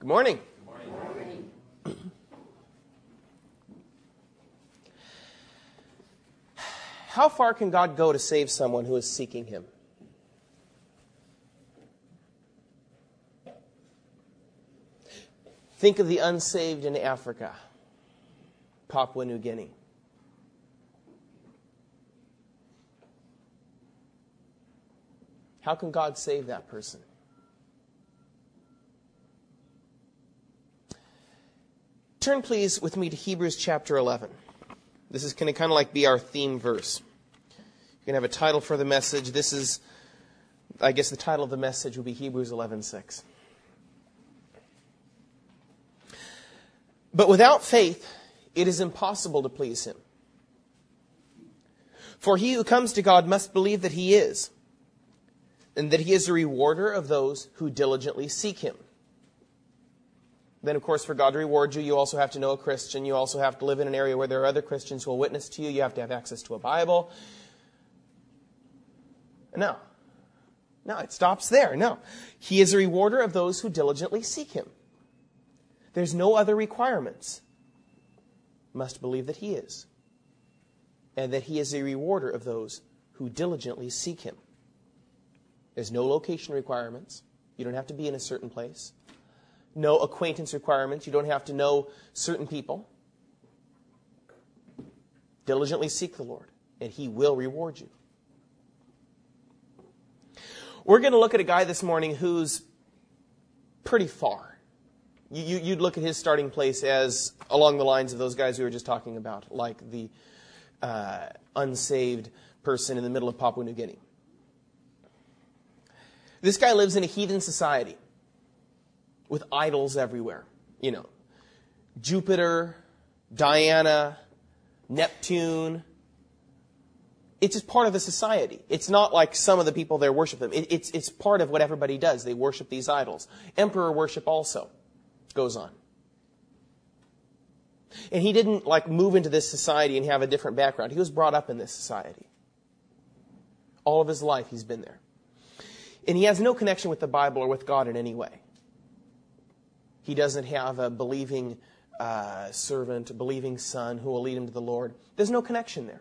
Good morning. Good morning. Good morning. How far can God go to save someone who is seeking Him? Think of the unsaved in Africa, Papua New Guinea. How can God save that person? Turn, please, with me to Hebrews chapter 11. This is going to kind of like be our theme verse. You're going to have a title for the message. This is, I guess the title of the message will be Hebrews 11:6. But without faith, it is impossible to please Him. For he who comes to God must believe that He is, and that He is a rewarder of those who diligently seek Him. Then, of course, for God to reward you, you also have to know a Christian. You also have to live in an area where there are other Christians who will witness to you. You have to have access to a Bible. No, it stops there. No. He is a rewarder of those who diligently seek Him. There's no other requirements. Must believe that He is, and that He is a rewarder of those who diligently seek Him. There's no location requirements. You don't have to be in a certain place. No acquaintance requirements. You don't have to know certain people. Diligently seek the Lord, and He will reward you. We're going to look at a guy this morning who's pretty far. You'd look at his starting place as along the lines of those guys we were just talking about, like the unsaved person in the middle of Papua New Guinea. This guy lives in a heathen society, with idols everywhere, you know. Jupiter, Diana, Neptune. It's just part of the society. It's not like some of the people there worship them. It's part of what everybody does. They worship these idols. Emperor worship also goes on. And he didn't like move into this society and have a different background. He was brought up in this society. All of his life he's been there. And he has no connection with the Bible or with God in any way. He doesn't have a believing servant, a believing son who will lead him to the Lord. There's no connection there.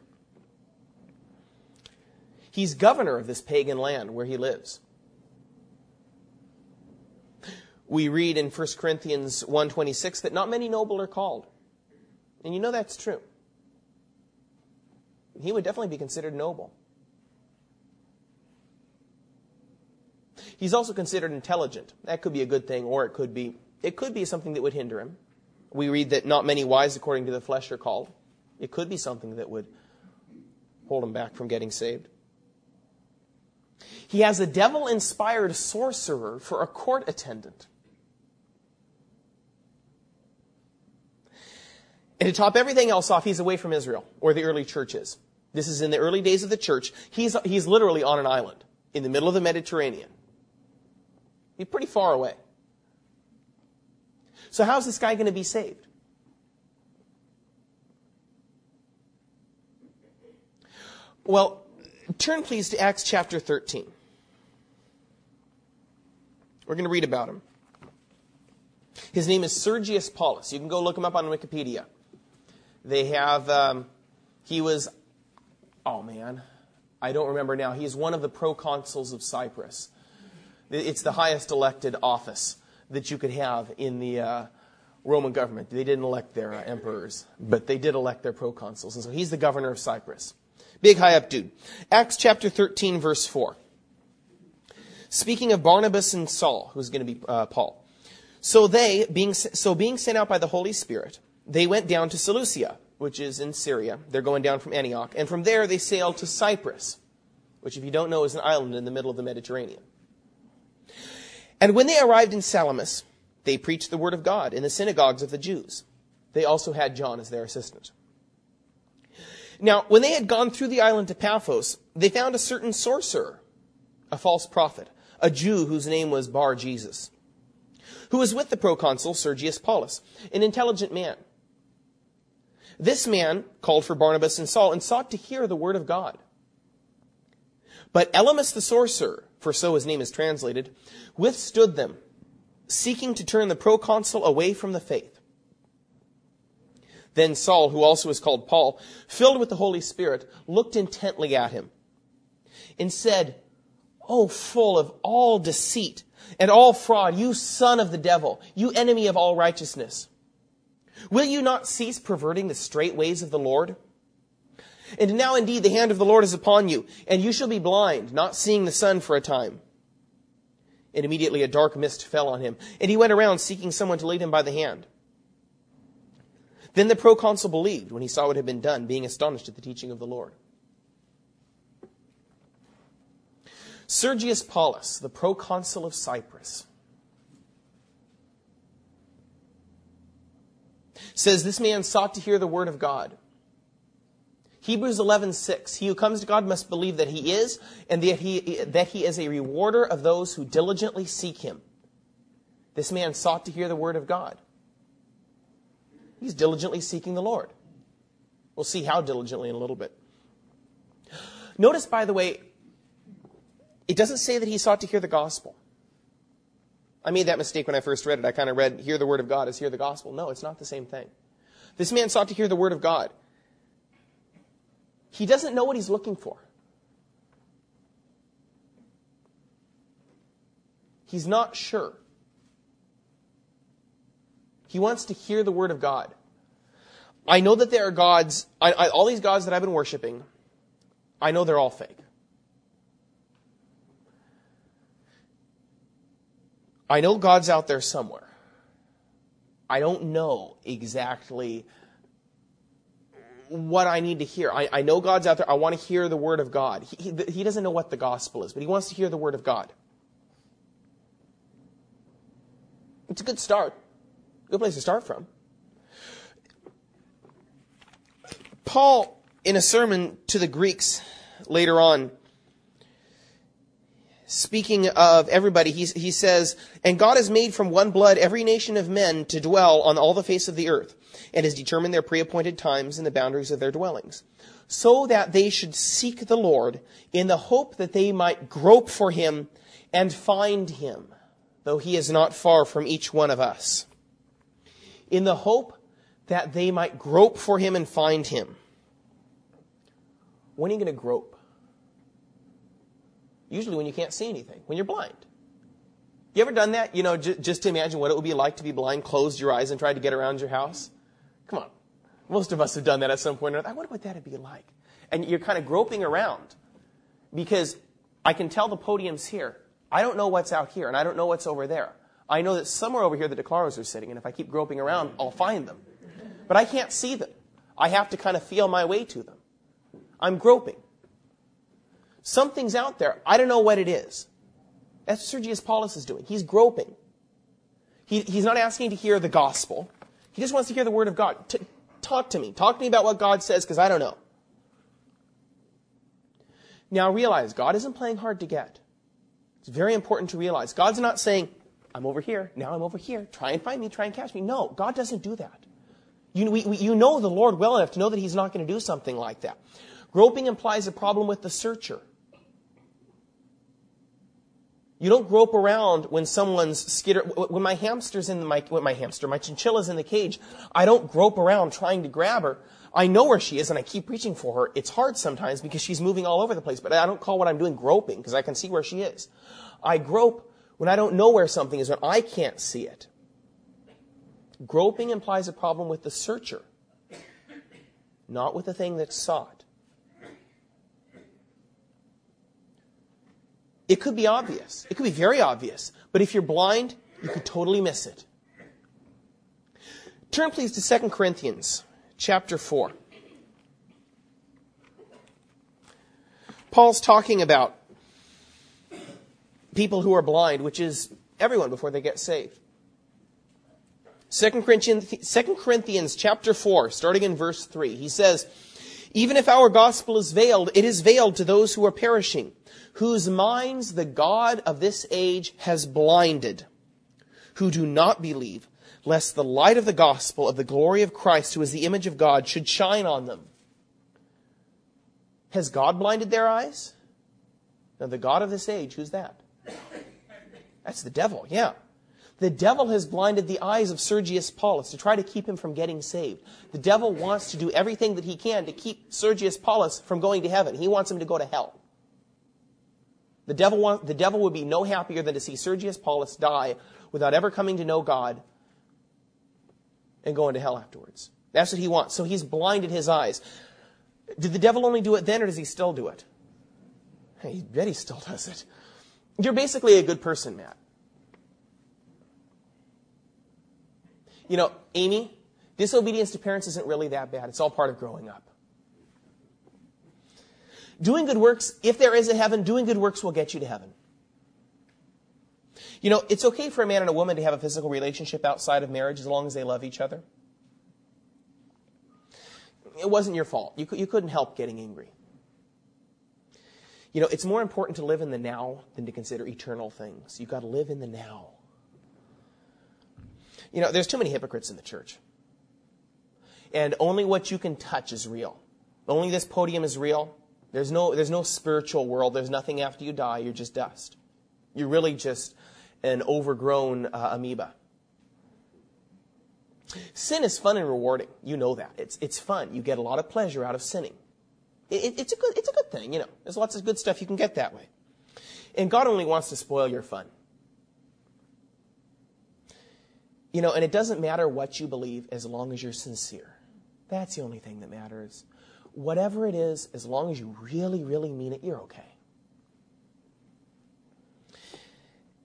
He's governor of this pagan land where he lives. We read in 1 Corinthians 1:26 that not many noble are called. And you know that's true. He would definitely be considered noble. He's also considered intelligent. That could be a good thing, or it could be something that would hinder him. We read that not many wise according to the flesh are called. It could be something that would hold him back from getting saved. He has a devil-inspired sorcerer for a court attendant. And to top everything else off, he's away from Israel, or the early church is. This is in the early days of the church. He's literally on an island in the middle of the Mediterranean. He's pretty far away. So how's this guy going to be saved? Well, turn please to Acts chapter 13. We're going to read about him. His name is Sergius Paulus. You can go look him up on Wikipedia. They have, I don't remember now. He's one of the proconsuls of Cyprus. It's the highest elected office that you could have in the Roman government. They didn't elect their emperors, but they did elect their proconsuls. And so he's the governor of Cyprus. Big high up dude. Acts chapter 13, verse 4. Speaking of Barnabas and Saul, who's going to be Paul. So being sent out by the Holy Spirit, they went down to Seleucia, which is in Syria. They're going down from Antioch. And from there, they sailed to Cyprus, which, if you don't know, is an island in the middle of the Mediterranean. And when they arrived in Salamis, they preached the word of God in the synagogues of the Jews. They also had John as their assistant. Now, when they had gone through the island to Paphos, they found a certain sorcerer, a false prophet, a Jew whose name was Bar-Jesus, who was with the proconsul Sergius Paulus, an intelligent man. This man called for Barnabas and Saul and sought to hear the word of God. But Elymas the sorcerer, for so his name is translated, withstood them, seeking to turn the proconsul away from the faith. Then Saul, who also is called Paul, filled with the Holy Spirit, looked intently at him and said, "O full of all deceit and all fraud, you son of the devil, you enemy of all righteousness, will you not cease perverting the straight ways of the Lord? And now indeed the hand of the Lord is upon you, and you shall be blind, not seeing the sun for a time." And immediately a dark mist fell on him, and he went around seeking someone to lead him by the hand. Then the proconsul believed when he saw what had been done, being astonished at the teaching of the Lord. Sergius Paulus, the proconsul of Cyprus, says this man sought to hear the word of God. Hebrews 11:6, he who comes to God must believe that he is, and that he is a rewarder of those who diligently seek him. This man sought to hear the word of God. He's diligently seeking the Lord. We'll see how diligently in a little bit. Notice, by the way, it doesn't say that he sought to hear the gospel. I made that mistake when I first read it. I kind of read, hear the word of God as hear the gospel. No, it's not the same thing. This man sought to hear the word of God. He doesn't know what he's looking for. He's not sure. He wants to hear the word of God. I know that there are gods, all these gods that I've been worshiping, I know they're all fake. I know God's out there somewhere. I don't know exactly what I need to hear. I know God's out there. I want to hear the word of God. He doesn't know what the gospel is, but he wants to hear the word of God. It's a good start. Good place to start from. Paul, in a sermon to the Greeks later on, speaking of everybody, he says, "And God has made from one blood every nation of men to dwell on all the face of the earth, and has determined their preappointed times and the boundaries of their dwellings, so that they should seek the Lord in the hope that they might grope for him and find him, though he is not far from each one of us." In the hope that they might grope for him and find him. When are you going to grope? Usually when you can't see anything, when you're blind. You ever done that? You know, just to imagine what it would be like to be blind, closed your eyes and tried to get around your house? Come on. Most of us have done that at some point or another. I wonder what that would be like. And you're kind of groping around because I can tell the podium's here. I don't know what's out here and I don't know what's over there. I know that somewhere over here the Declaros are sitting, and if I keep groping around, I'll find them. But I can't see them. I have to kind of feel my way to them. I'm groping. Something's out there. I don't know what it is. That's what Sergius Paulus is doing. He's groping. He's not asking to hear the gospel. He just wants to hear the word of God. Talk to me. Talk to me about what God says, because I don't know. Now realize, God isn't playing hard to get. It's very important to realize. God's not saying, I'm over here. Now I'm over here. Try and find me. Try and catch me. No, God doesn't do that. You know the Lord well enough to know that he's not going to do something like that. Groping implies a problem with the searcher. You don't grope around when someone's when my hamster's my chinchilla's in the cage. I don't grope around trying to grab her. I know where she is and I keep reaching for her. It's hard sometimes because she's moving all over the place, but I don't call what I'm doing groping because I can see where she is. I grope when I don't know where something is, when I can't see it. Groping implies a problem with the searcher, not with the thing that's sought. It could be obvious. It could be very obvious. But if you're blind, you could totally miss it. Turn, please, to 2 Corinthians chapter 4. Paul's talking about people who are blind, which is everyone before they get saved. 2 Corinthians chapter 4, starting in verse 3, he says, "Even if our gospel is veiled, it is veiled to those who are perishing, whose minds the God of this age has blinded, who do not believe, lest the light of the gospel of the glory of Christ, who is the image of God, should shine on them." Has God blinded their eyes? Now, the God of this age, who's that? That's the devil, yeah. The devil has blinded the eyes of Sergius Paulus to try to keep him from getting saved. The devil wants to do everything that he can to keep Sergius Paulus from going to heaven. He wants him to go to hell. The devil would be no happier than to see Sergius Paulus die without ever coming to know God and going to hell afterwards. That's what he wants. So he's blinded his eyes. Did the devil only do it then, or does he still do it? I bet he still does it. You're basically a good person, Matt. You know, Amy, disobedience to parents isn't really that bad. It's all part of growing up. Doing good works, if there is a heaven, doing good works will get you to heaven. You know, it's okay for a man and a woman to have a physical relationship outside of marriage as long as they love each other. It wasn't your fault. You couldn't help getting angry. You know, it's more important to live in the now than to consider eternal things. You've got to live in the now. You know, there's too many hypocrites in the church. And only what you can touch is real. Only this podium is real. There's no spiritual world. There's nothing after you die. You're just dust. You're really just an overgrown amoeba. Sin is fun and rewarding. You know that. It's fun. You get a lot of pleasure out of sinning. It's a good thing, you know. There's lots of good stuff you can get that way. And God only wants to spoil your fun. You know, and it doesn't matter what you believe as long as you're sincere. That's the only thing that matters. Whatever it is, as long as you really, really mean it, you're okay.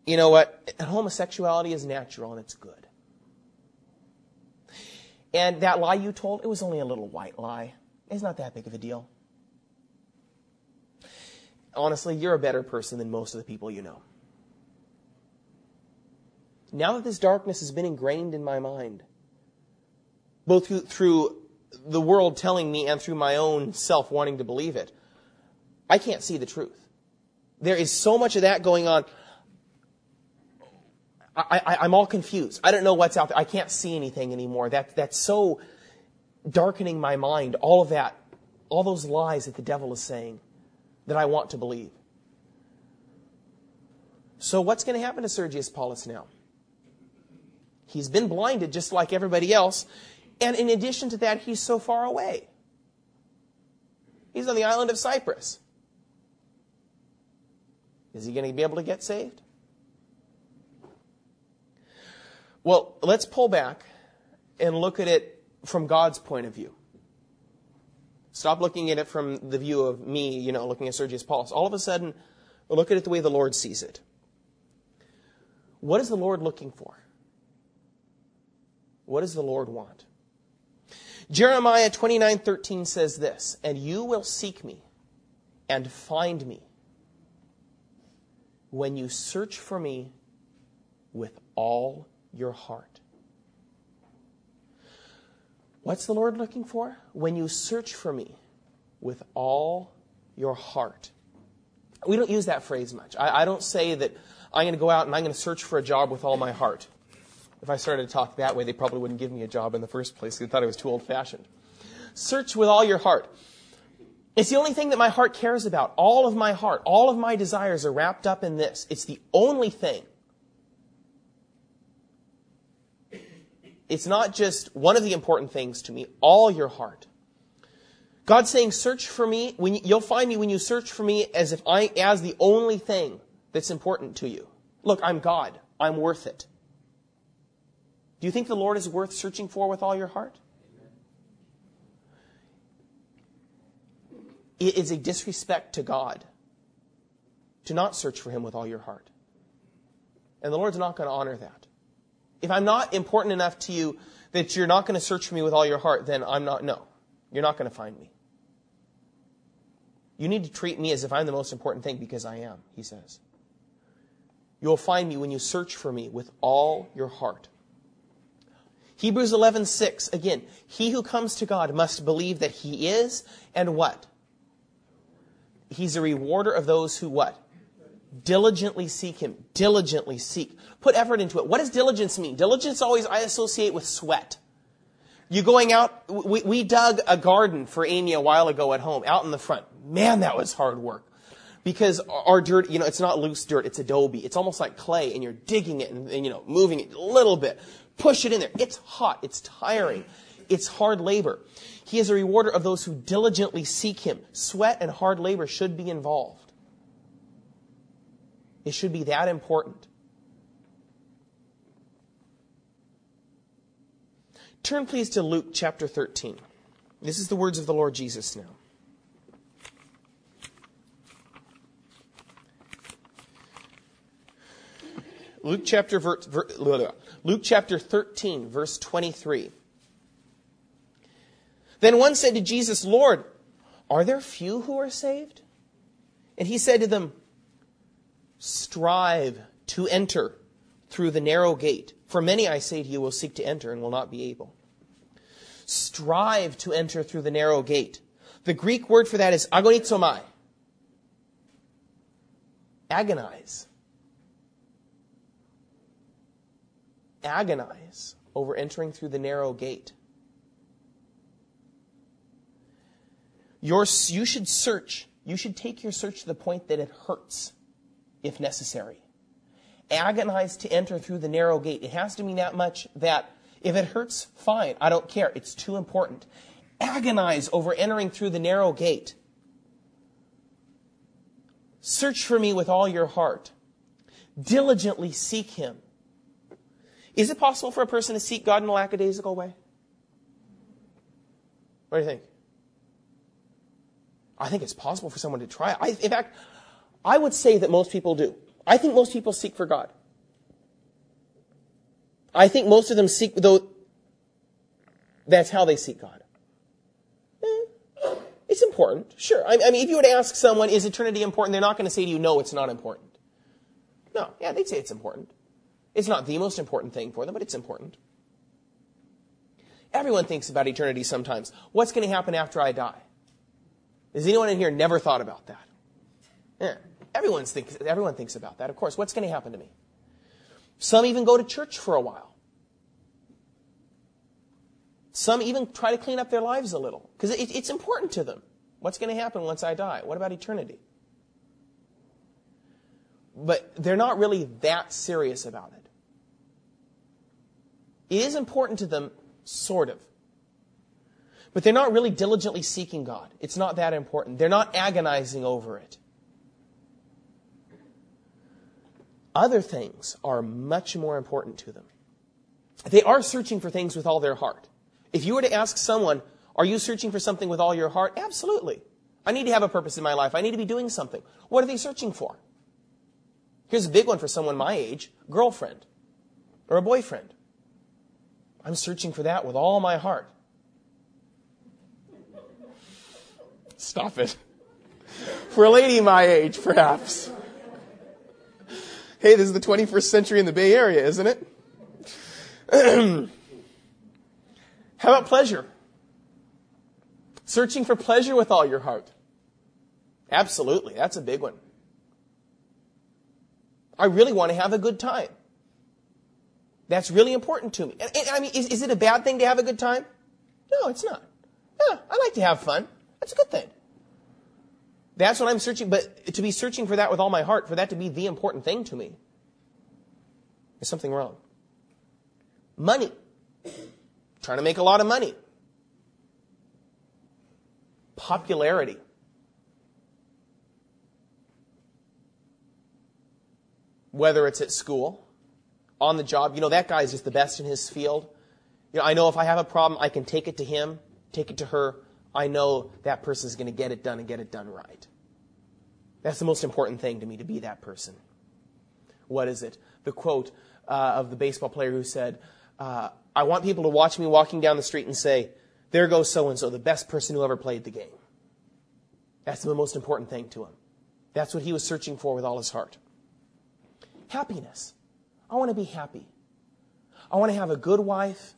You know what? Homosexuality is natural and it's good. And that lie you told, it was only a little white lie. It's not that big of a deal. Honestly, you're a better person than most of the people you know. Now that this darkness has been ingrained in my mind, both through the world telling me and through my own self wanting to believe it, I can't see the truth. There is so much of that going on. I'm all confused. I don't know what's out there. I can't see anything anymore. That's so darkening my mind, all of that, all those lies that the devil is saying that I want to believe. So what's going to happen to Sergius Paulus now? He's been blinded just like everybody else. And in addition to that, he's so far away. He's on the island of Cyprus. Is he going to be able to get saved? Well, let's pull back and look at it from God's point of view. Stop looking at it from the view of me, you know, looking at Sergius Paulus. All of a sudden, look at it the way the Lord sees it. What is the Lord looking for? What does the Lord want? Jeremiah 29:13 says this, "And you will seek me and find me when you search for me with all your heart." What's the Lord looking for? When you search for me with all your heart. We don't use that phrase much. I don't say that I'm going to go out and I'm going to search for a job with all my heart. If I started to talk that way, they probably wouldn't give me a job in the first place. They thought I was too old-fashioned. Search with all your heart. It's the only thing that my heart cares about. All of my heart, all of my desires are wrapped up in this. It's the only thing. It's not just one of the important things to me, all your heart. God's saying, search for me. You'll find me when you search for me as the only thing that's important to you. Look, I'm God. I'm worth it. Do you think the Lord is worth searching for with all your heart? It is a disrespect to God to not search for him with all your heart. And the Lord's not going to honor that. If I'm not important enough to you that you're not going to search for me with all your heart, then you're not going to find me. You need to treat me as if I'm the most important thing, because I am, he says. You'll find me when you search for me with all your heart. Hebrews 11:6, again, he who comes to God must believe that he is, and what? He's a rewarder of those who what? Diligently seek him. Diligently seek. Put effort into it. What does diligence mean? Diligence always I associate with sweat. You going out, we dug a garden for Amy a while ago at home, out in the front. Man, that was hard work. Because our dirt, it's not loose dirt, it's adobe. It's almost like clay, and you're digging it and moving it a little bit. Push it in there. It's hot. It's tiring. It's hard labor. He is a rewarder of those who diligently seek him. Sweat and hard labor should be involved. It should be that important. Turn, please, to Luke chapter 13. This is the words of the Lord Jesus now. Luke chapter 13, verse 23. Then one said to Jesus, "Lord, are there few who are saved?" And he said to them, "Strive to enter through the narrow gate. For many, I say to you, will seek to enter and will not be able." Strive to enter through the narrow gate. The Greek word for that is agonizomai. Agonize. Agonize over entering through the narrow gate. You should search. You should take your search to the point that it hurts, if necessary. Agonize to enter through the narrow gate. It has to mean that much that if it hurts, fine. I don't care. It's too important. Agonize over entering through the narrow gate. Search for me with all your heart. Diligently seek him. Is it possible for a person to seek God in a lackadaisical way? What do you think? I think it's possible for someone to try. In fact, I would say that most people do. I think most people seek for God. I think most of them seek, though, that's how they seek God. It's important, sure. I mean, if you were to ask someone, is eternity important? They're not going to say to you, no, it's not important. No, yeah, they'd say it's important. It's not the most important thing for them, but it's important. Everyone thinks about eternity sometimes. What's going to happen after I die? Has anyone in here never thought about that? Yeah. Everyone thinks about that, of course. What's going to happen to me? Some even go to church for a while. Some even try to clean up their lives a little, because it's important to them. What's going to happen once I die? What about eternity? But they're not really that serious about it. It is important to them, sort of. But they're not really diligently seeking God. It's not that important. They're not agonizing over it. Other things are much more important to them. They are searching for things with all their heart. If you were to ask someone, are you searching for something with all your heart? Absolutely. I need to have a purpose in my life. I need to be doing something. What are they searching for? Here's a big one for someone my age, girlfriend or a boyfriend. I'm searching for that with all my heart. Stop it. For a lady my age, perhaps. Hey, this is the 21st century in the Bay Area, isn't it? How about pleasure? Searching for pleasure with all your heart. Absolutely. That's a big one. I really want to have a good time. That's really important to me. And I mean, is it a bad thing to have a good time? No, it's not. Yeah, I like to have fun. That's a good thing. That's what I'm searching, but to be searching for that with all my heart, for that to be the important thing to me, there's something wrong. Money. Trying to make a lot of money. Popularity. Whether it's at school, on the job, that guy's just the best in his field. I know if I have a problem, I can take it to him, take it to her. I know that person is going to get it done and get it done right. That's the most important thing to me, to be that person. What is it? The quote of the baseball player who said, I want people to watch me walking down the street and say, there goes so-and-so, the best person who ever played the game. That's the most important thing to him. That's what he was searching for with all his heart. Happiness. I want to be happy. I want to have a good wife.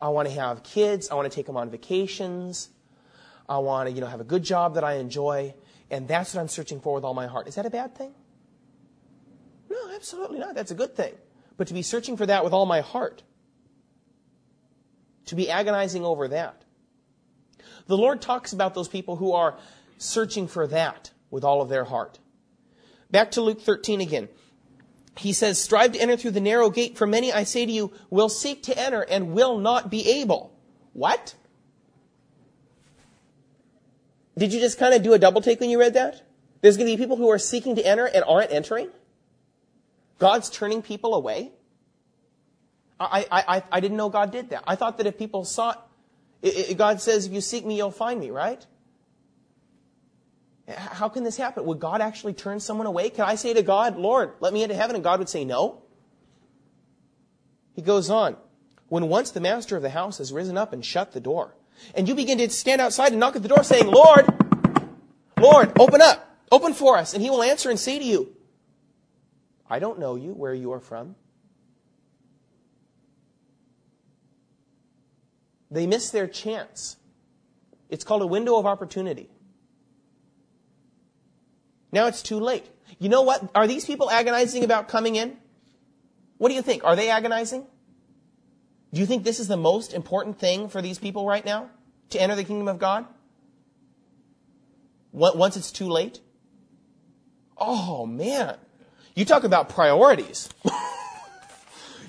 I want to have kids. I want to take them on vacations. I want to, have a good job that I enjoy, and that's what I'm searching for with all my heart. Is that a bad thing? No, absolutely not. That's a good thing. But to be searching for that with all my heart, to be agonizing over that. The Lord talks about those people who are searching for that with all of their heart. Back to Luke 13 again. He says, strive to enter through the narrow gate, for many, I say to you, will seek to enter and will not be able. What? Did you just kind of do a double take when you read that? There's going to be people who are seeking to enter and aren't entering? God's turning people away? I didn't know God did that. I thought that if people sought, God says, if you seek me, you'll find me, right? How can this happen? Would God actually turn someone away? Can I say to God, Lord, let me into heaven? And God would say no. He goes on. When once the master of the house has risen up and shut the door, and you begin to stand outside and knock at the door saying, Lord, open up, open for us. And he will answer and say to you, I don't know you, where you are from. They miss their chance. It's called a window of opportunity. Now it's too late. You know what? Are these people agonizing about coming in? What do you think? Are they agonizing? Do you think this is the most important thing for these people right now? To enter the kingdom of God? Once it's too late? Oh, man. You talk about priorities.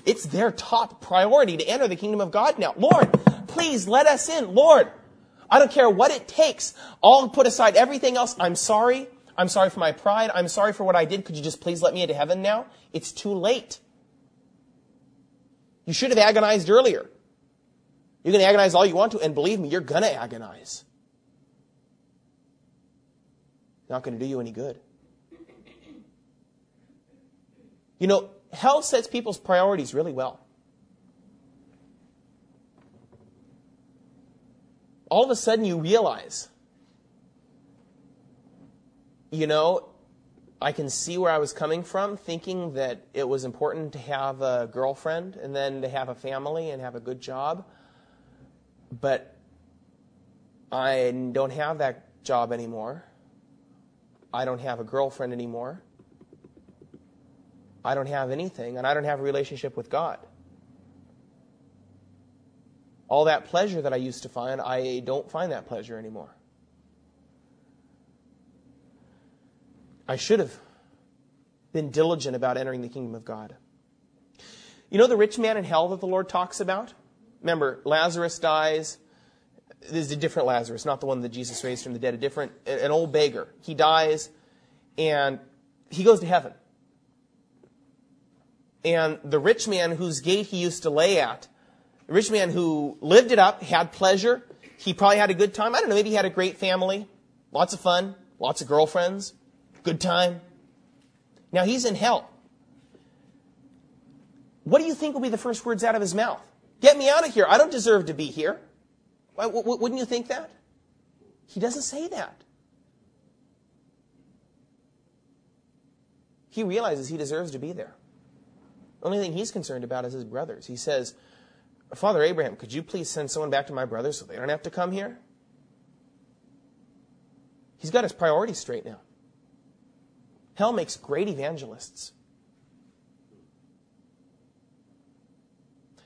It's their top priority to enter the kingdom of God now. Lord, please let us in. Lord, I don't care what it takes. I'll put aside everything else. I'm sorry. I'm sorry for my pride. I'm sorry for what I did. Could you just please let me into heaven now? It's too late. You should have agonized earlier. You can agonize all you want to, and believe me, you're going to agonize. Not going to do you any good. You know, hell sets people's priorities really well. All of a sudden you realize, you know, I can see where I was coming from, thinking that it was important to have a girlfriend and then to have a family and have a good job. But I don't have that job anymore. I don't have a girlfriend anymore. I don't have anything, and I don't have a relationship with God. All that pleasure that I used to find, I don't find that pleasure anymore. I should have been diligent about entering the kingdom of God. You know the rich man in hell that the Lord talks about? Remember, Lazarus dies. This is a different Lazarus, not the one that Jesus raised from the dead. An old beggar. He dies, and he goes to heaven. And the rich man whose gate he used to lay at, the rich man who lived it up, had pleasure, he probably had a good time. I don't know, maybe he had a great family, lots of fun, lots of girlfriends, good time. Now he's in hell. What do you think will be the first words out of his mouth? Get me out of here. I don't deserve to be here. Wouldn't you think that? He doesn't say that. He realizes he deserves to be there. Only thing he's concerned about is his brothers. He says, Father Abraham, could you please send someone back to my brothers so they don't have to come here? He's got his priorities straight now. Hell makes great evangelists.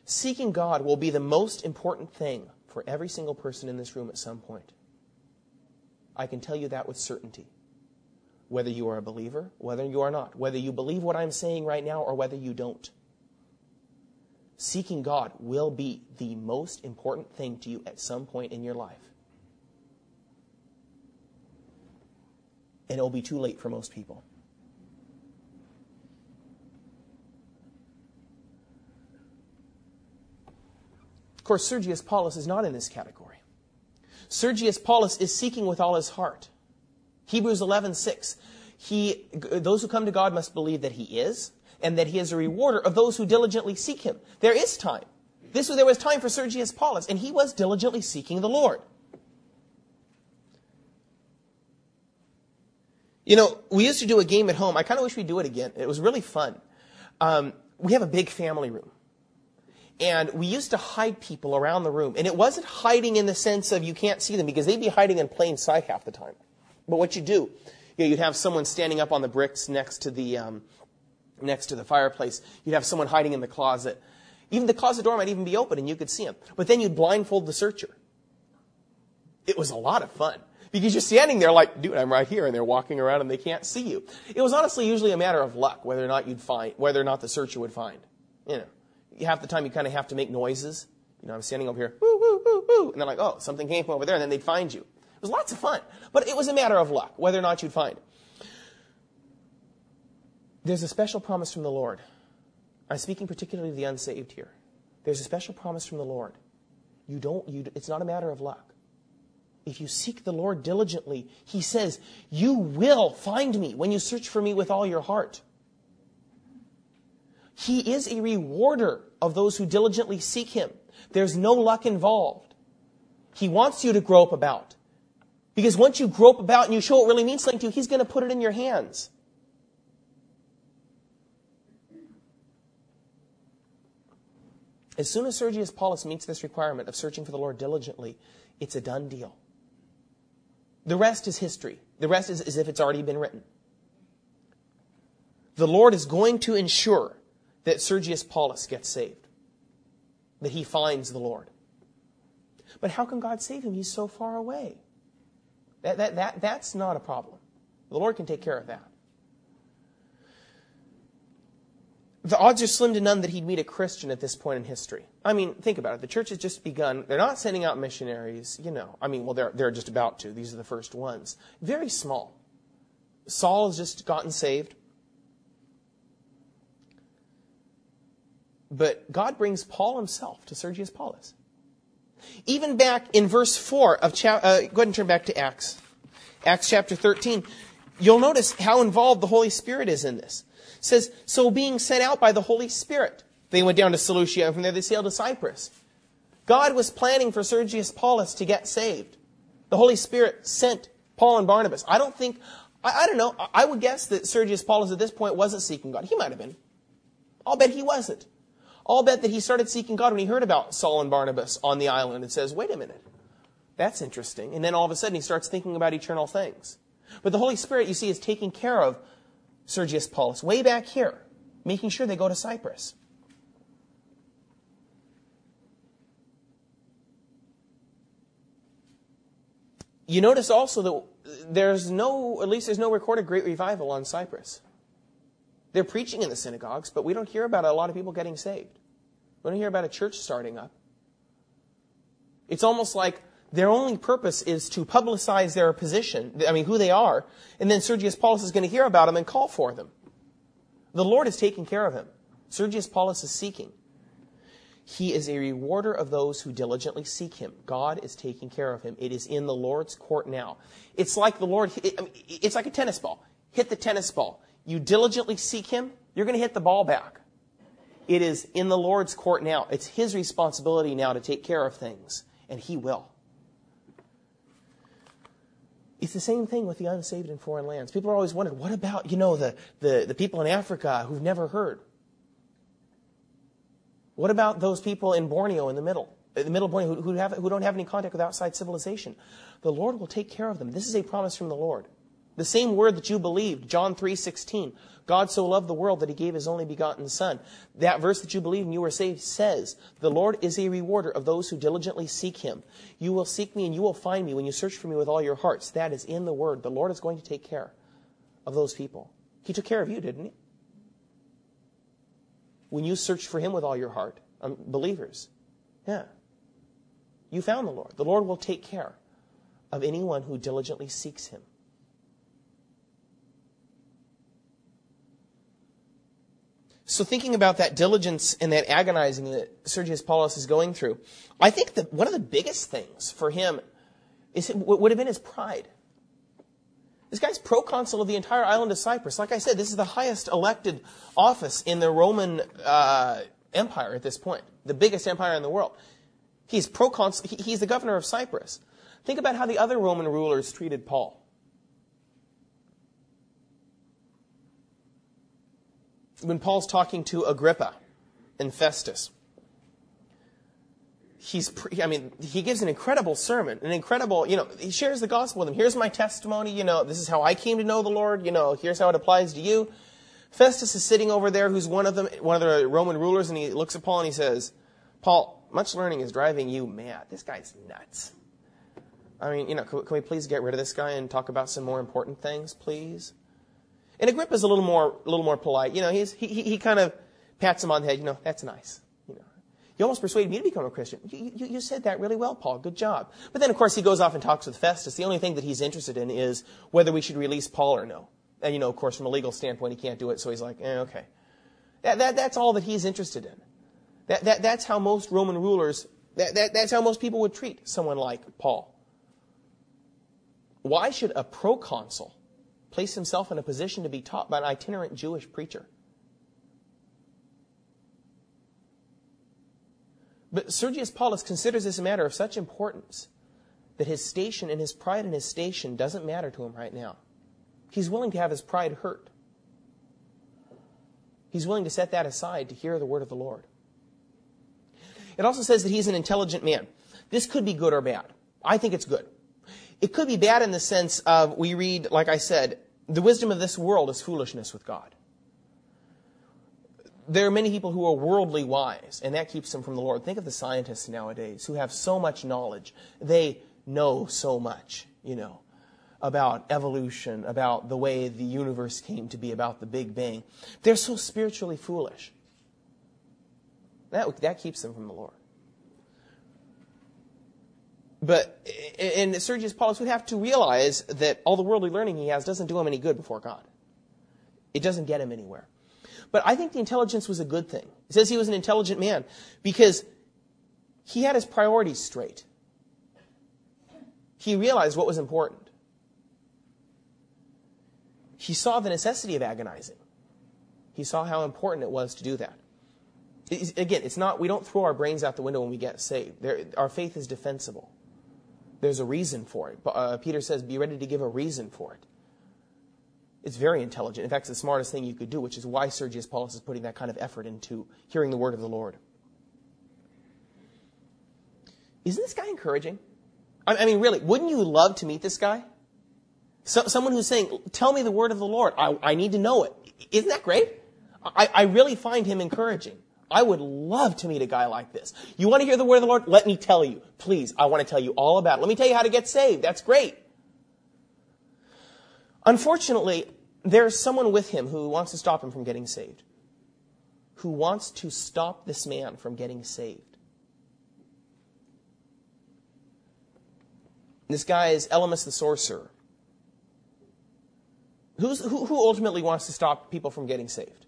Seeking God will be the most important thing for every single person in this room at some point. I can tell you that with certainty. Whether you are a believer, whether you are not, whether you believe what I'm saying right now or whether you don't. Seeking God will be the most important thing to you at some point in your life. And it'll be too late for most people. Of course, Sergius Paulus is not in this category. Sergius Paulus is seeking with all his heart. Hebrews 11:6. Those who come to God must believe that he is, and that he is a rewarder of those who diligently seek him. There is time. There was time for Sergius Paulus, and he was diligently seeking the Lord. You know, we used to do a game at home. I kind of wish we'd do it again. It was really fun. We have a big family room. And we used to hide people around the room. And it wasn't hiding in the sense of you can't see them, because they'd be hiding in plain sight half the time. But what you do, you'd have someone standing up on the bricks next to the fireplace. You'd have someone hiding in the closet. Even the closet door might even be open and you could see him. But then you'd blindfold the searcher. It was a lot of fun. because you're standing there like, dude, I'm right here, and they're walking around and they can't see you. It was honestly usually a matter of luck whether or not the searcher would find. You know, half the time you kind of have to make noises. You know, I'm standing over here, woo, woo, woo, woo, and they're like, oh, something came from over there, and then they'd find you. It was lots of fun, but it was a matter of luck whether or not you'd find. There's a special promise from the Lord. I'm speaking particularly to the unsaved here. There's a special promise from the Lord. It's not a matter of luck. If you seek the Lord diligently, He says, you will find me when you search for me with all your heart. He is a rewarder of those who diligently seek Him. There's no luck involved. He wants you to grope about. Because once you grope about and you show it really means something to you, He's going to put it in your hands. As soon as Sergius Paulus meets this requirement of searching for the Lord diligently, it's a done deal. The rest is history. The rest is as if it's already been written. The Lord is going to ensure that Sergius Paulus gets saved, that he finds the Lord. But how can God save him? He's so far away. That's not a problem. The Lord can take care of that. The odds are slim to none that he'd meet a Christian at this point in history. I mean, think about it. The church has just begun. They're not sending out missionaries, you know. I mean, well, they're just about to. These are the first ones. Very small. Saul has just gotten saved. But God brings Paul himself to Sergius Paulus. Even back in verse 4 of go ahead and turn back to Acts. Acts chapter 13. You'll notice how involved the Holy Spirit is in this. It says, so being sent out by the Holy Spirit, they went down to Seleucia, and from there they sailed to Cyprus. God was planning for Sergius Paulus to get saved. The Holy Spirit sent Paul and Barnabas. I don't know. I would guess that Sergius Paulus at this point wasn't seeking God. He might have been. I'll bet he wasn't. I'll bet that he started seeking God when he heard about Saul and Barnabas on the island and says, wait a minute, that's interesting. And then all of a sudden he starts thinking about eternal things. But the Holy Spirit, you see, is taking care of Sergius Paulus, way back here, making sure they go to Cyprus. You notice also that there's no recorded great revival on Cyprus. They're preaching in the synagogues, but we don't hear about a lot of people getting saved. We don't hear about a church starting up. It's almost like their only purpose is to publicize their position, who they are, and then Sergius Paulus is going to hear about them and call for them. The Lord is taking care of him. Sergius Paulus is seeking. He is a rewarder of those who diligently seek him. God is taking care of him. It is in the Lord's court now. It's like the Lord, it's like a tennis ball. Hit the tennis ball. You diligently seek him, you're going to hit the ball back. It is in the Lord's court now. It's his responsibility now to take care of things, and he will. It's the same thing with the unsaved in foreign lands. People are always wondering, what about, the people in Africa who've never heard? What about those people in Borneo in the middle of Borneo who don't have any contact with outside civilization? The Lord will take care of them. This is a promise from the Lord. The same word that you believed, John 3:16, God so loved the world that he gave his only begotten son. That verse that you believed and you were saved says, the Lord is a rewarder of those who diligently seek him. You will seek me and you will find me when you search for me with all your hearts. That is in the word. The Lord is going to take care of those people. He took care of you, didn't he? When you searched for him with all your heart, believers, yeah, you found the Lord. The Lord will take care of anyone who diligently seeks him. So thinking about that diligence and that agonizing that Sergius Paulus is going through, I think that one of the biggest things for him is would have been his pride. This guy's proconsul of the entire island of Cyprus. Like I said, this is the highest elected office in the Roman Empire at this point, the biggest empire in the world. He's proconsul. He's the governor of Cyprus. Think about how the other Roman rulers treated Paul. When Paul's talking to Agrippa and Festus, he gives an incredible sermon, he shares the gospel with them. Here's my testimony, this is how I came to know the Lord, here's how it applies to you. Festus is sitting over there, who's one of the Roman rulers, and he looks at Paul and he says, Paul, much learning is driving you mad. This guy's nuts. I mean, you know, can we please get rid of this guy and talk about some more important things, please? And Agrippa's a little more polite. You know, he kind of pats him on the head. You know, that's nice. You know, you almost persuaded me to become a Christian. You said that really well, Paul. Good job. But then, of course, he goes off and talks with Festus. The only thing that he's interested in is whether we should release Paul or no. And, you know, of course, from a legal standpoint, he can't do it. So he's like, okay. That's all that he's interested in. That's how most Roman rulers, that's how most people would treat someone like Paul. Why should a proconsul place himself in a position to be taught by an itinerant Jewish preacher? But Sergius Paulus considers this a matter of such importance that his station and his pride in his station doesn't matter to him right now. He's willing to have his pride hurt. He's willing to set that aside to hear the word of the Lord. It also says that he's an intelligent man. This could be good or bad. I think it's good. It could be bad in the sense of, we read, like I said, the wisdom of this world is foolishness with God. There are many people who are worldly wise, and that keeps them from the Lord. Think of the scientists nowadays who have so much knowledge. They know so much, you know, about evolution, about the way the universe came to be, about the Big Bang. They're so spiritually foolish. That keeps them from the Lord. But, and Sergius Paulus would have to realize that all the worldly learning he has doesn't do him any good before God. It doesn't get him anywhere. But I think the intelligence was a good thing. It says he was an intelligent man because he had his priorities straight. He realized what was important. He saw the necessity of agonizing. He saw how important it was to do that. Again, it's not, we don't throw our brains out the window when we get saved. Our faith is defensible. There's a reason for it. Peter says, be ready to give a reason for it. It's very intelligent. In fact, it's the smartest thing you could do, which is why Sergius Paulus is putting that kind of effort into hearing the word of the Lord. Isn't this guy encouraging? I mean, really, wouldn't you love to meet this guy? Someone who's saying, tell me the word of the Lord. I need to know it. Isn't that great? I really find him encouraging. I would love to meet a guy like this. You want to hear the word of the Lord? Let me tell you. Please, I want to tell you all about it. Let me tell you how to get saved. That's great. Unfortunately, there's someone with him who wants to stop him from getting saved. Who wants to stop this man from getting saved. This guy is Elymas the sorcerer. Who ultimately wants to stop people from getting saved?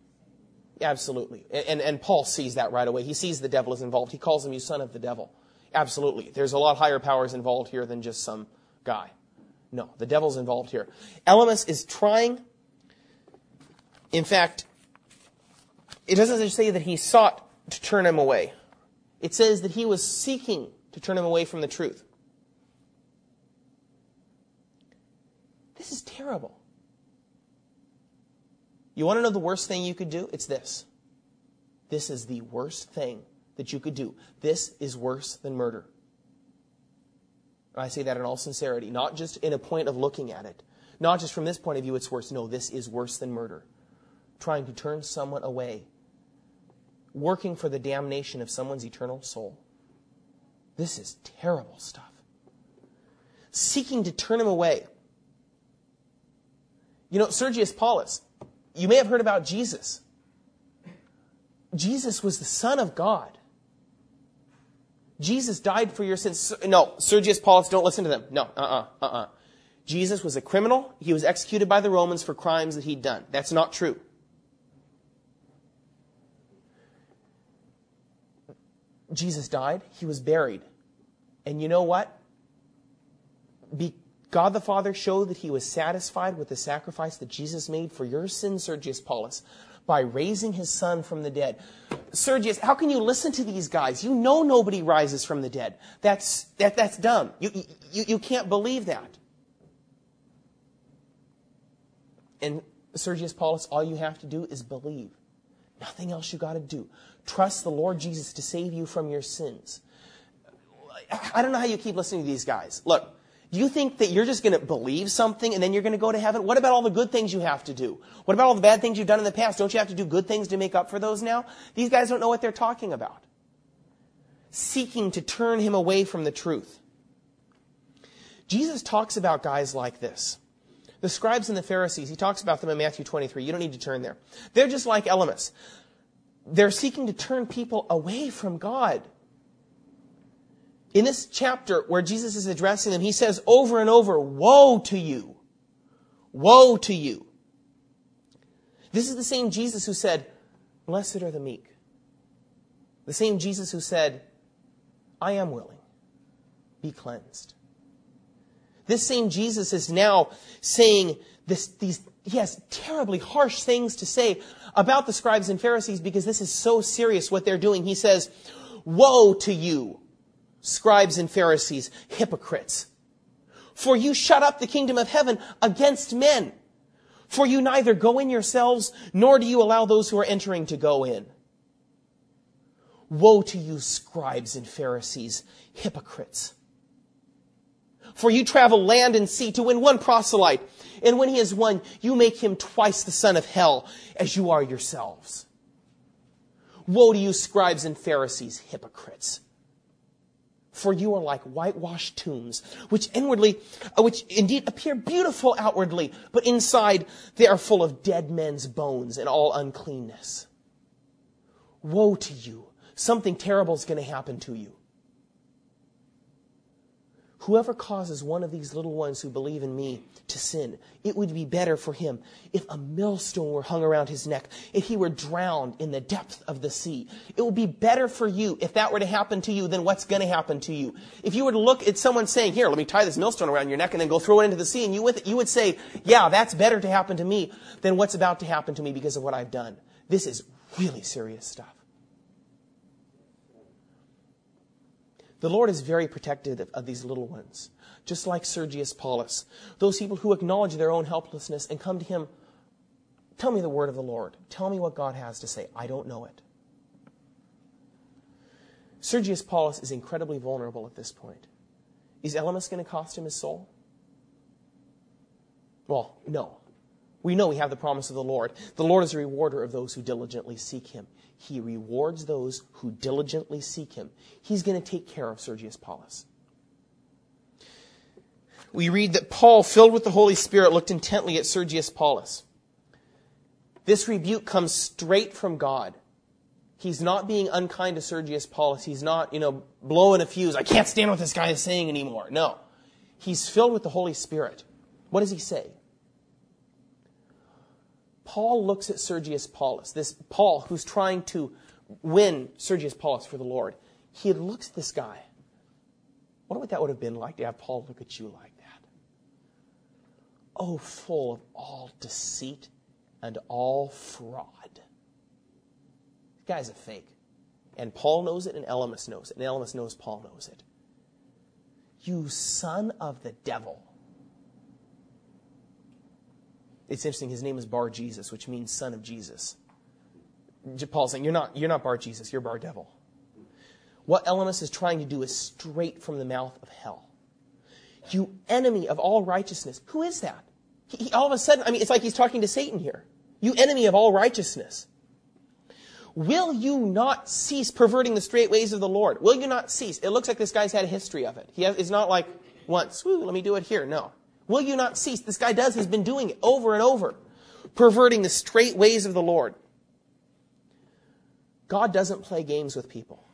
Absolutely. And Paul sees that right away. He sees the devil is involved. He calls him, you son of the devil. Absolutely. There's a lot higher powers involved here than just some guy. No, the devil's involved here. Elymas is trying. In fact, it doesn't just say that he sought to turn him away. It says that he was seeking to turn him away from the truth. This is terrible. You want to know the worst thing you could do? It's this. This is the worst thing that you could do. This is worse than murder. And I say that in all sincerity, not just in a point of looking at it. Not just from this point of view, it's worse. No, this is worse than murder. Trying to turn someone away. Working for the damnation of someone's eternal soul. This is terrible stuff. Seeking to turn him away. You know, Sergius Paulus, you may have heard about Jesus. Jesus was the Son of God. Jesus died for your sins. No, Sergius Paulus, don't listen to them. No, Jesus was a criminal. He was executed by the Romans for crimes that he'd done. That's not true. Jesus died. He was buried. And you know what? God the Father showed that he was satisfied with the sacrifice that Jesus made for your sin, Sergius Paulus, by raising his son from the dead. Sergius, how can you listen to these guys? You know nobody rises from the dead. That's dumb. You can't believe that. And Sergius Paulus, all you have to do is believe. Nothing else you got to do. Trust the Lord Jesus to save you from your sins. I don't know how you keep listening to these guys. Look. Do you think that you're just going to believe something and then you're going to go to heaven? What about all the good things you have to do? What about all the bad things you've done in the past? Don't you have to do good things to make up for those now? These guys don't know what they're talking about. Seeking to turn him away from the truth. Jesus talks about guys like this. The scribes and the Pharisees, he talks about them in Matthew 23. You don't need to turn there. They're just like Elymas. They're seeking to turn people away from God. In this chapter where Jesus is addressing them, he says over and over, woe to you. Woe to you. This is the same Jesus who said, blessed are the meek. The same Jesus who said, I am willing. Be cleansed. This same Jesus is now saying he has terribly harsh things to say about the scribes and Pharisees because this is so serious what they're doing. He says, woe to you, scribes and Pharisees, hypocrites! For you shut up the kingdom of heaven against men. For you neither go in yourselves, nor do you allow those who are entering to go in. Woe to you, scribes and Pharisees, hypocrites! For you travel land and sea to win one proselyte, and when he is won, you make him twice the son of hell as you are yourselves. Woe to you, scribes and Pharisees, hypocrites! For you are like whitewashed tombs, which indeed appear beautiful outwardly, but inside they are full of dead men's bones and all uncleanness. Woe to you! Something terrible is going to happen to you. Whoever causes one of these little ones who believe in me to sin, it would be better for him if a millstone were hung around his neck, if he were drowned in the depth of the sea. It would be better for you if that were to happen to you than what's going to happen to you. If you were to look at someone saying, here, let me tie this millstone around your neck and then go throw it into the sea, and you with it, you would say, yeah, that's better to happen to me than what's about to happen to me because of what I've done. This is really serious stuff. The Lord is very protective of these little ones, just like Sergius Paulus. Those people who acknowledge their own helplessness and come to him, tell me the word of the Lord. Tell me what God has to say. I don't know it. Sergius Paulus is incredibly vulnerable at this point. Is Elymas going to cost him his soul? Well, no. We know we have the promise of the Lord. The Lord is a rewarder of those who diligently seek him. He rewards those who diligently seek him. He's going to take care of Sergius Paulus. We read that Paul, filled with the Holy Spirit, looked intently at Sergius Paulus. This rebuke comes straight from God. He's not being unkind to Sergius Paulus. He's not, blowing a fuse. I can't stand what this guy is saying anymore. No. He's filled with the Holy Spirit. What does he say? Paul looks at Sergius Paulus, this Paul who's trying to win Sergius Paulus for the Lord. He looks at this guy. What would that have been like to have Paul look at you like that? Oh, full of all deceit and all fraud. The guy's a fake. And Paul knows it, and Elymas knows it. And Elymas knows Paul knows it. You son of the devil. It's interesting, his name is Bar-Jesus, which means son of Jesus. Paul's saying, you're not Bar-Jesus, you're Bar-Devil. What Elymas is trying to do is straight from the mouth of hell. You enemy of all righteousness. Who is that? He, all of a sudden, it's like he's talking to Satan here. You enemy of all righteousness. Will you not cease perverting the straight ways of the Lord? Will you not cease? It looks like this guy's had a history of it. It's not like once, let me do it here. No. Will you not cease? This guy has been doing it over and over, perverting the straight ways of the Lord. God doesn't play games with people.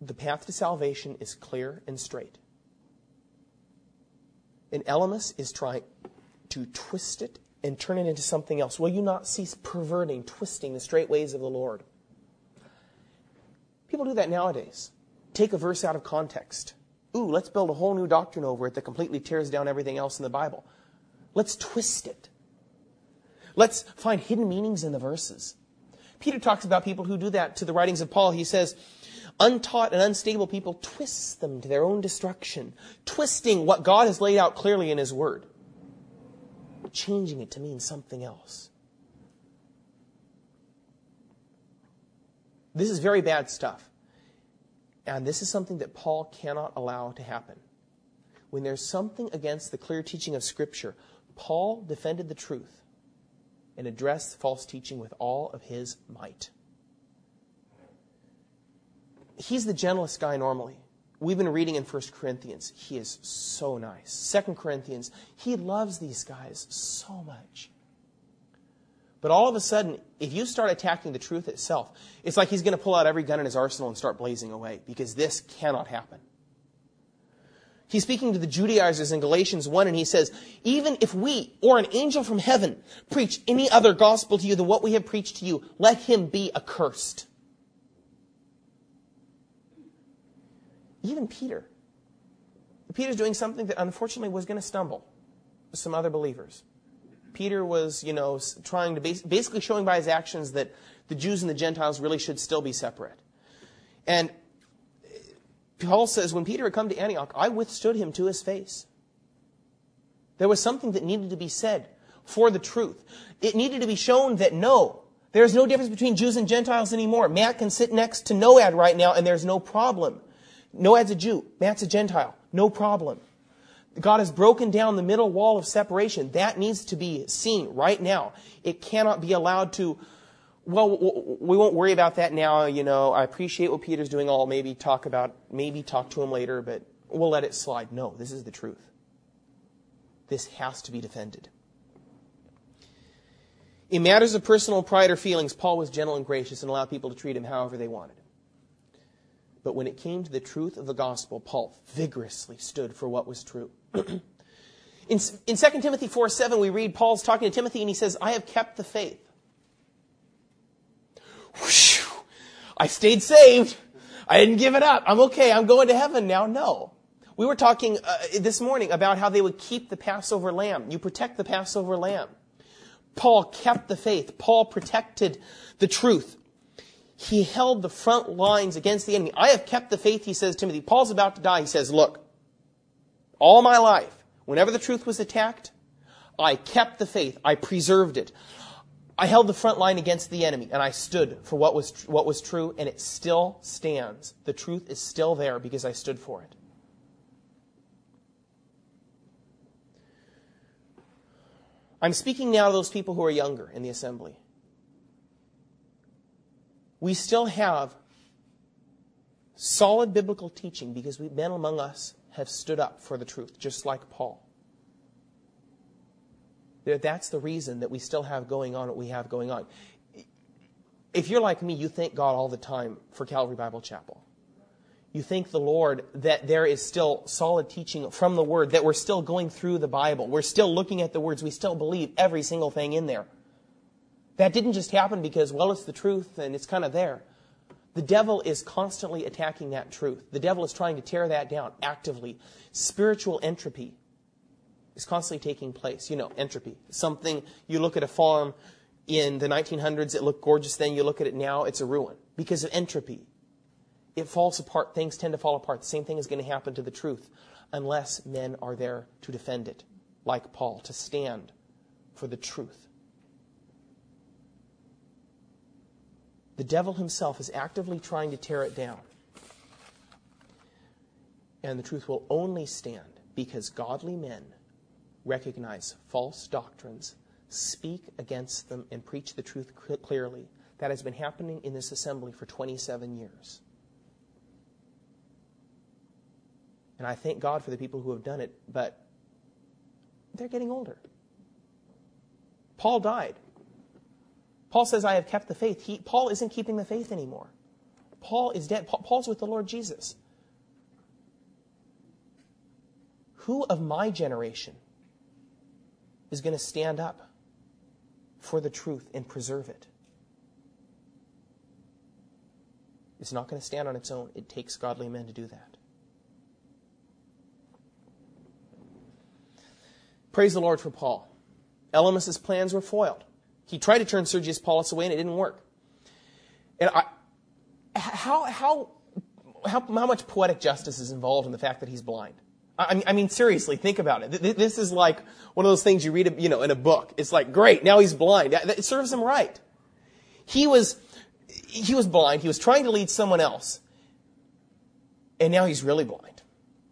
The path to salvation is clear and straight. And Elymas is trying to twist it and turn it into something else. Will you not cease perverting, twisting the straight ways of the Lord? People do that nowadays. Take a verse out of context. Ooh, let's build a whole new doctrine over it that completely tears down everything else in the Bible. Let's twist it. Let's find hidden meanings in the verses. Peter talks about people who do that to the writings of Paul. He says, untaught and unstable people twist them to their own destruction, twisting what God has laid out clearly in his word, changing it to mean something else. This is very bad stuff. And this is something that Paul cannot allow to happen. When there's something against the clear teaching of Scripture, Paul defended the truth and addressed false teaching with all of his might. He's the gentlest guy normally. We've been reading in 1 Corinthians. He is so nice. 2 Corinthians, he loves these guys so much. But all of a sudden, if you start attacking the truth itself, it's like he's going to pull out every gun in his arsenal and start blazing away, because this cannot happen. He's speaking to the Judaizers in Galatians 1, and he says, even if we or an angel from heaven preach any other gospel to you than what we have preached to you, let him be accursed. Even Peter. Peter's doing something that unfortunately was going to stumble some other believers. Peter was, trying to basically showing by his actions that the Jews and the Gentiles really should still be separate. And Paul says, when Peter had come to Antioch, I withstood him to his face. There was something that needed to be said for the truth. It needed to be shown that no, there's no difference between Jews and Gentiles anymore. Matt can sit next to Noad right now and there's no problem. Noad's a Jew. Matt's a Gentile. No problem. God has broken down the middle wall of separation. That needs to be seen right now. It cannot be allowed to, we won't worry about that now. I appreciate what Peter's doing. I'll maybe talk to him later, but we'll let it slide. No, this is the truth. This has to be defended. In matters of personal pride or feelings, Paul was gentle and gracious and allowed people to treat him however they wanted. But when it came to the truth of the gospel, Paul vigorously stood for what was true. In 2 Timothy 4:7, we read Paul's talking to Timothy, and he says, I have kept the faith. Whew, I stayed saved. I didn't give it up. I'm okay. I'm going to heaven now. No. We were talking this morning about how they would keep the Passover lamb. You protect the Passover lamb. Paul kept the faith. Paul protected the truth. He held the front lines against the enemy. I have kept the faith, he says to Timothy. Paul's about to die. He says, look, all my life, whenever the truth was attacked, I kept the faith. I preserved it. I held the front line against the enemy, and I stood for what was true, and it still stands. The truth is still there because I stood for it. I'm speaking now to those people who are younger in the assembly. We still have solid biblical teaching because men among us have stood up for the truth, just like Paul. That's the reason that we still have going on what we have going on. If you're like me, you thank God all the time for Calvary Bible Chapel. You thank the Lord that there is still solid teaching from the Word, that we're still going through the Bible. We're still looking at the words. We still believe every single thing in there. That didn't just happen because, it's the truth and it's kind of there. The devil is constantly attacking that truth. The devil is trying to tear that down actively. Spiritual entropy is constantly taking place. Entropy. Something, you look at a farm in the 1900s, it looked gorgeous then, you look at it now, it's a ruin. Because of entropy. It falls apart. Things tend to fall apart. The same thing is going to happen to the truth unless men are there to defend it, like Paul, to stand for the truth. The devil himself is actively trying to tear it down. And the truth will only stand because godly men recognize false doctrines, speak against them, and preach the truth clearly. That has been happening in this assembly for 27 years. And I thank God for the people who have done it, but they're getting older. Paul died. Paul says, I have kept the faith. Paul isn't keeping the faith anymore. Paul is dead. Paul's with the Lord Jesus. Who of my generation is going to stand up for the truth and preserve it? It's not going to stand on its own. It takes godly men to do that. Praise the Lord for Paul. Elymas' plans were foiled. He tried to turn Sergius Paulus away, and it didn't work. And how much poetic justice is involved in the fact that he's blind? I mean, seriously, think about it. This is like one of those things you read, in a book. It's like, great, now he's blind. It serves him right. He was blind. He was trying to lead someone else, and now he's really blind.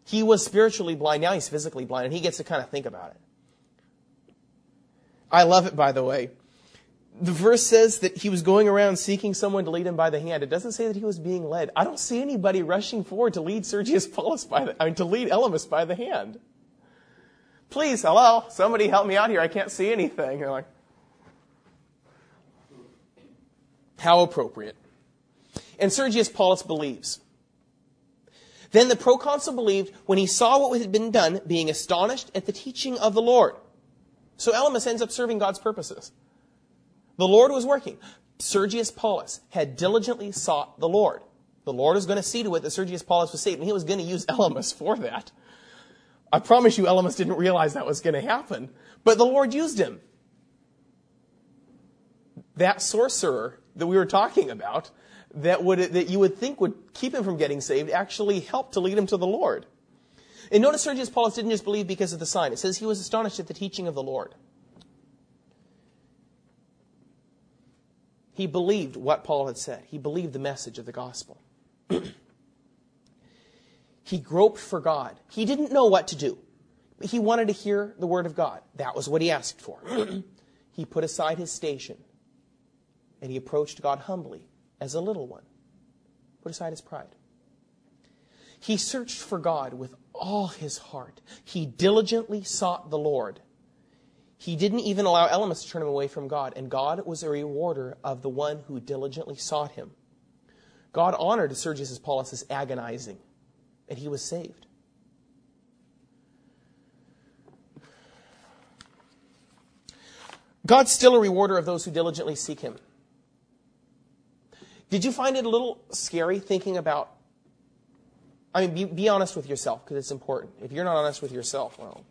He was spiritually blind. Now he's physically blind, and he gets to kind of think about it. I love it, by the way. The verse says that he was going around seeking someone to lead him by the hand. It doesn't say that he was being led. I don't see anybody rushing forward to lead to lead Elymas by the hand. Please, hello, somebody help me out here. I can't see anything. You're like, how appropriate. And Sergius Paulus believes. Then the proconsul believed when he saw what had been done, being astonished at the teaching of the Lord. So Elymas ends up serving God's purposes. The Lord was working. Sergius Paulus had diligently sought the Lord. The Lord was going to see to it that Sergius Paulus was saved, and he was going to use Elymas for that. I promise you, Elymas didn't realize that was going to happen, but the Lord used him. That sorcerer that we were talking about, that you would think would keep him from getting saved, actually helped to lead him to the Lord. And notice Sergius Paulus didn't just believe because of the sign. It says he was astonished at the teaching of the Lord. He believed what Paul had said. He believed the message of the gospel. He groped for God. He didn't know what to do. He wanted to hear the word of God. That was what he asked for. He put aside his station, and he approached God humbly as a little one. Put aside his pride. He searched for God with all his heart. He diligently sought the Lord. He didn't even allow Elymas to turn him away from God, and God was a rewarder of the one who diligently sought him. God honored Sergius Paulus as agonizing, and he was saved. God's still a rewarder of those who diligently seek him. Did you find it a little scary thinking about, be honest with yourself, because it's important. If you're not honest with yourself, no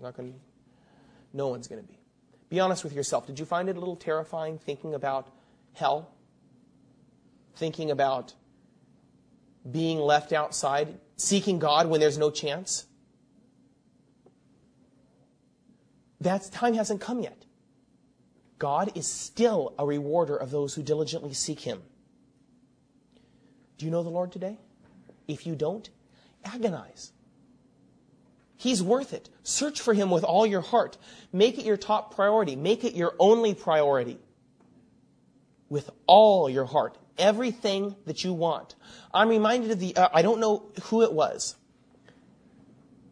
one's going to be. Be honest with yourself. Did you find it a little terrifying thinking about hell? Thinking about being left outside, seeking God when there's no chance? That time hasn't come yet. God is still a rewarder of those who diligently seek him. Do you know the Lord today? If you don't, agonize. He's worth it. Search for him with all your heart. Make it your top priority. Make it your only priority. With all your heart. Everything that you want. I'm reminded of I don't know who it was.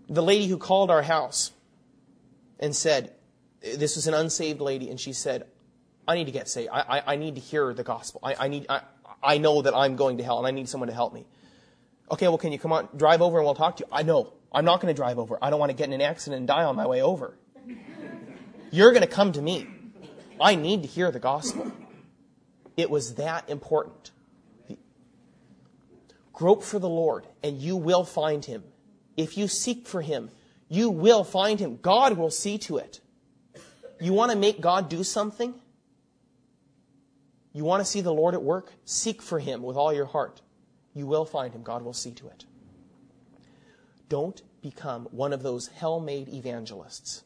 The lady who called our house and said, this was an unsaved lady, and she said, I need to get saved. I need to hear the gospel. I know that I'm going to hell, and I need someone to help me. Okay, well, can you come on, drive over, and we'll talk to you? I know. I'm not going to drive over. I don't want to get in an accident and die on my way over. You're going to come to me. I need to hear the gospel. It was that important. Grope for the Lord, and you will find him. If you seek for him, you will find him. God will see to it. You want to make God do something? You want to see the Lord at work? Seek for him with all your heart. You will find him. God will see to it. Don't become one of those hell-made evangelists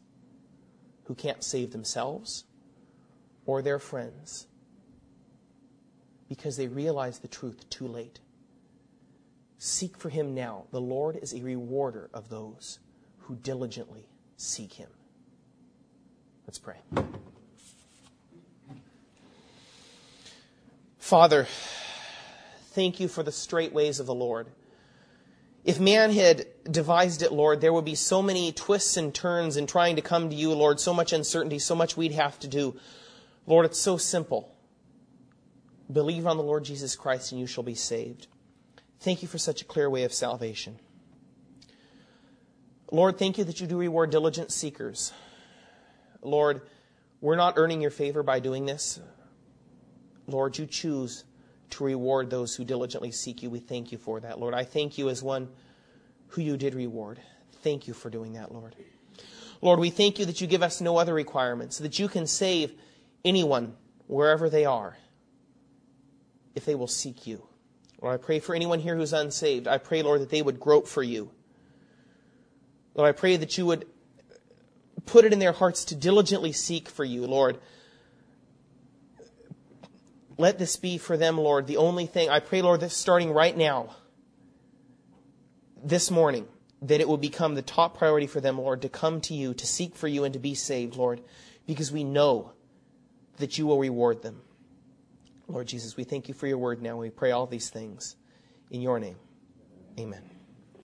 who can't save themselves or their friends because they realize the truth too late. Seek for him now. The Lord is a rewarder of those who diligently seek him. Let's pray. Father, thank you for the straight ways of the Lord. If man had devised it, Lord, there would be so many twists and turns in trying to come to you, Lord, so much uncertainty, so much we'd have to do. Lord, it's so simple. Believe on the Lord Jesus Christ and you shall be saved. Thank you for such a clear way of salvation. Lord, thank you that you do reward diligent seekers. Lord, we're not earning your favor by doing this. Lord, you choose to reward those who diligently seek you. We thank you for that, Lord. I thank you as one who you did reward. Thank you for doing that, Lord. Lord, we thank you that you give us no other requirements, that you can save anyone wherever they are if they will seek you. Lord, I pray for anyone here who's unsaved. I pray, Lord, that they would grope for you. Lord, I pray that you would put it in their hearts to diligently seek for you, Lord. Let this be for them, Lord, the only thing. I pray, Lord, that starting right now, this morning, that it will become the top priority for them, Lord, to come to you, to seek for you, and to be saved, Lord, because we know that you will reward them. Lord Jesus, we thank you for your word now. We pray all these things in your name. Amen.